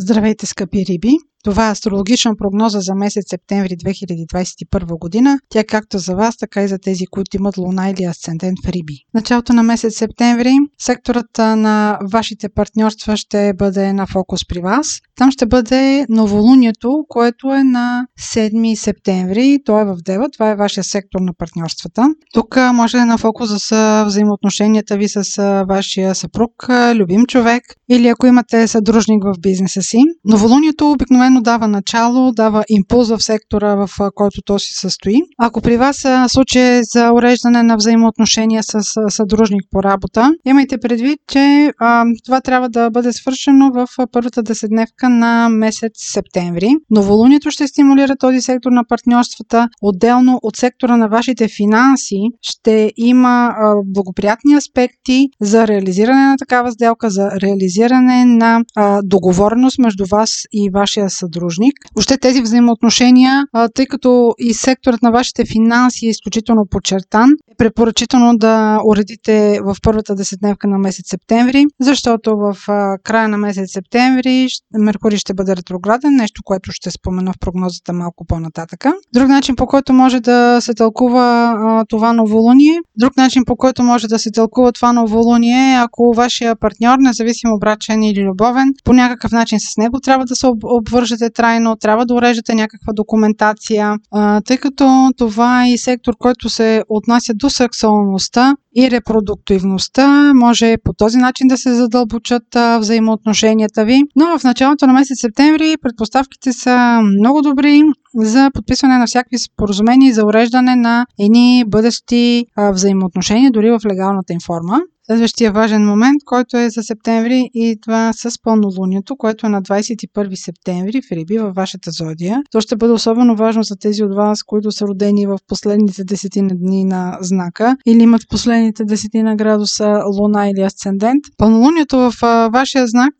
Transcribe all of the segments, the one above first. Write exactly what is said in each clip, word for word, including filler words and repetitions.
Здравейте, скъпи риби! Това е астрологична прогноза за месец септември две хиляди двадесет и първа година. Тя както за вас, така и за тези, които имат луна или асцендент в Риби. Началото на месец септември секторът на вашите партньорства ще бъде на фокус при вас. Там ще бъде новолунието, което е на седми септември. То е в Дева. Това е вашия сектор на партньорствата. Тук може да е на фокус за взаимоотношенията ви с вашия съпруг, любим човек или ако имате съдружник в бизнеса си. Новолунието обикновено дава начало, дава импулс в сектора, в който то си състои. Ако при вас е случай за уреждане на взаимоотношения с съдружник по работа, имайте предвид, че а, това трябва да бъде свършено в първата десетдневка на месец септември. Новолунието ще стимулира този сектор на партньорствата. Отделно от сектора на вашите финанси ще има а, благоприятни аспекти за реализиране на такава сделка, за реализиране на а, договореност между вас и вашия съдружник. Още тези взаимоотношения, тъй като и секторът на вашите финанси е изключително подчертан, е препоръчително да уредите в първата десетдневка на месец септември, защото в края на месец септември Меркурий ще бъде ретрограден, нещо, което ще спомена в прогнозата малко по-нататъка. Друг начин, по който може да се тълкува а, това новолуние, друг начин, по който може да се тълкува това новолуние, ако вашия партньор, независимо брачен или любовен, по някакъв начин с него трябва да се обвържда трайно, трябва да уреждате някаква документация, а, тъй като това е и сектор, който се отнася до сексуалността и репродуктивността. Може по този начин да се задълбочат а, взаимоотношенията ви. Но в началото на месец септември предпоставките са много добри за подписване на всякакви споразумения за уреждане на едни бъдещи а, взаимоотношения, дори в легалната им форма. Следващия важен момент, който е за септември, и това с пълнолунието, което е на двадесет и първи септември в Риби във вашата зодия. То ще бъде особено важно за тези от вас, които са родени в последните десетина дни на знака или имат последните десетина градуса луна или асцендент. Пълнолунието в вашия знак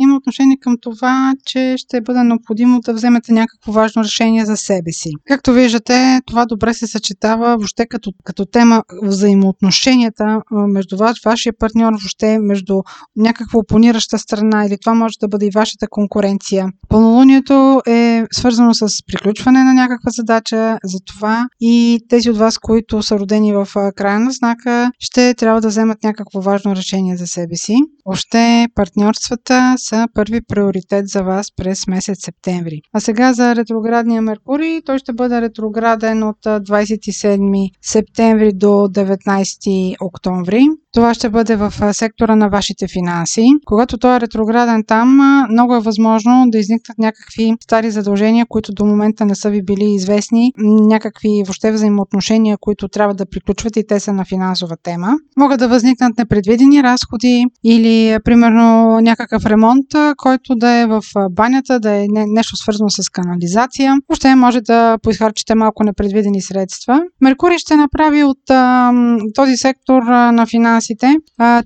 има отношение към това, че ще бъде необходимо да вземете някакво важно решение за себе си. Както виждате, това добре се съчетава въобще като, като тема взаимоотношенията между вас, вашия партньор, въобще между някаква опонираща страна, или това може да бъде и вашата конкуренция. Пълнолунието е свързано с приключване на някаква задача, затова и тези от вас, които са родени в края на знака, ще трябва да вземат някакво важно решение за себе си. Въобще партньорствата са първи приоритет за вас през месец септември. А сега за ретроградния Меркурий. Той ще бъде ретрограден от двадесет и седми септември до деветнадесети октомври. Това ще бъде в сектора на вашите финанси. Когато той е ретрограден там, много е възможно да изникнат някакви стари задължения, които до момента не са ви били известни, някакви въобще взаимоотношения, които трябва да приключват и те са на финансова тема. Могат да възникнат непредвидени разходи или, примерно, някакъв ремонт, който да е в банята, да е нещо свързано с канализация. Въобще може да поизхарчите малко непредвидени средства. Меркурий ще направи от а, този сектор на финанси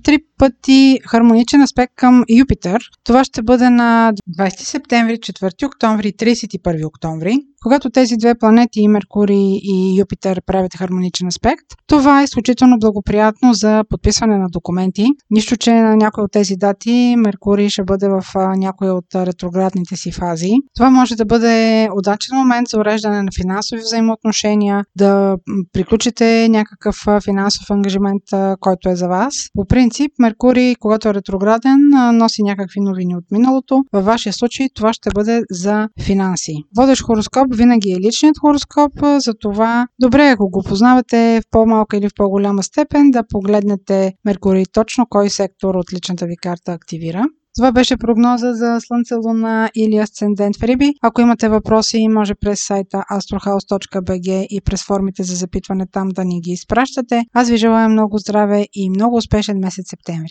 три пъти хармоничен аспект към Юпитер. Това ще бъде на двадесети септември, четвърти октомври и тридесет и първи октомври. Когато тези две планети, Меркурий и Юпитер, правят хармоничен аспект, това е изключително благоприятно за подписване на документи. Нищо, че на някои от тези дати Меркурий ще бъде в някои от ретроградните си фази. Това може да бъде удачен момент за уреждане на финансови взаимоотношения, да приключите някакъв финансов ангажимент, който е за вас. По принцип, Меркурий, когато е ретрограден, носи някакви новини от миналото. Във вашия случай това ще бъде за финанси. Водещ хороскоп винаги е личният хороскоп, затова добре, ако го познавате в по-малка или в по-голяма степен, да погледнете Меркурий точно кой сектор от личната ви карта активира. Това беше прогноза за Слънце, Луна или Асцендент в Риби. Ако имате въпроси, може през сайта astrohouse точка би джи и през формите за запитване там да ни ги изпращате. Аз ви желая много здраве и много успешен месец септември!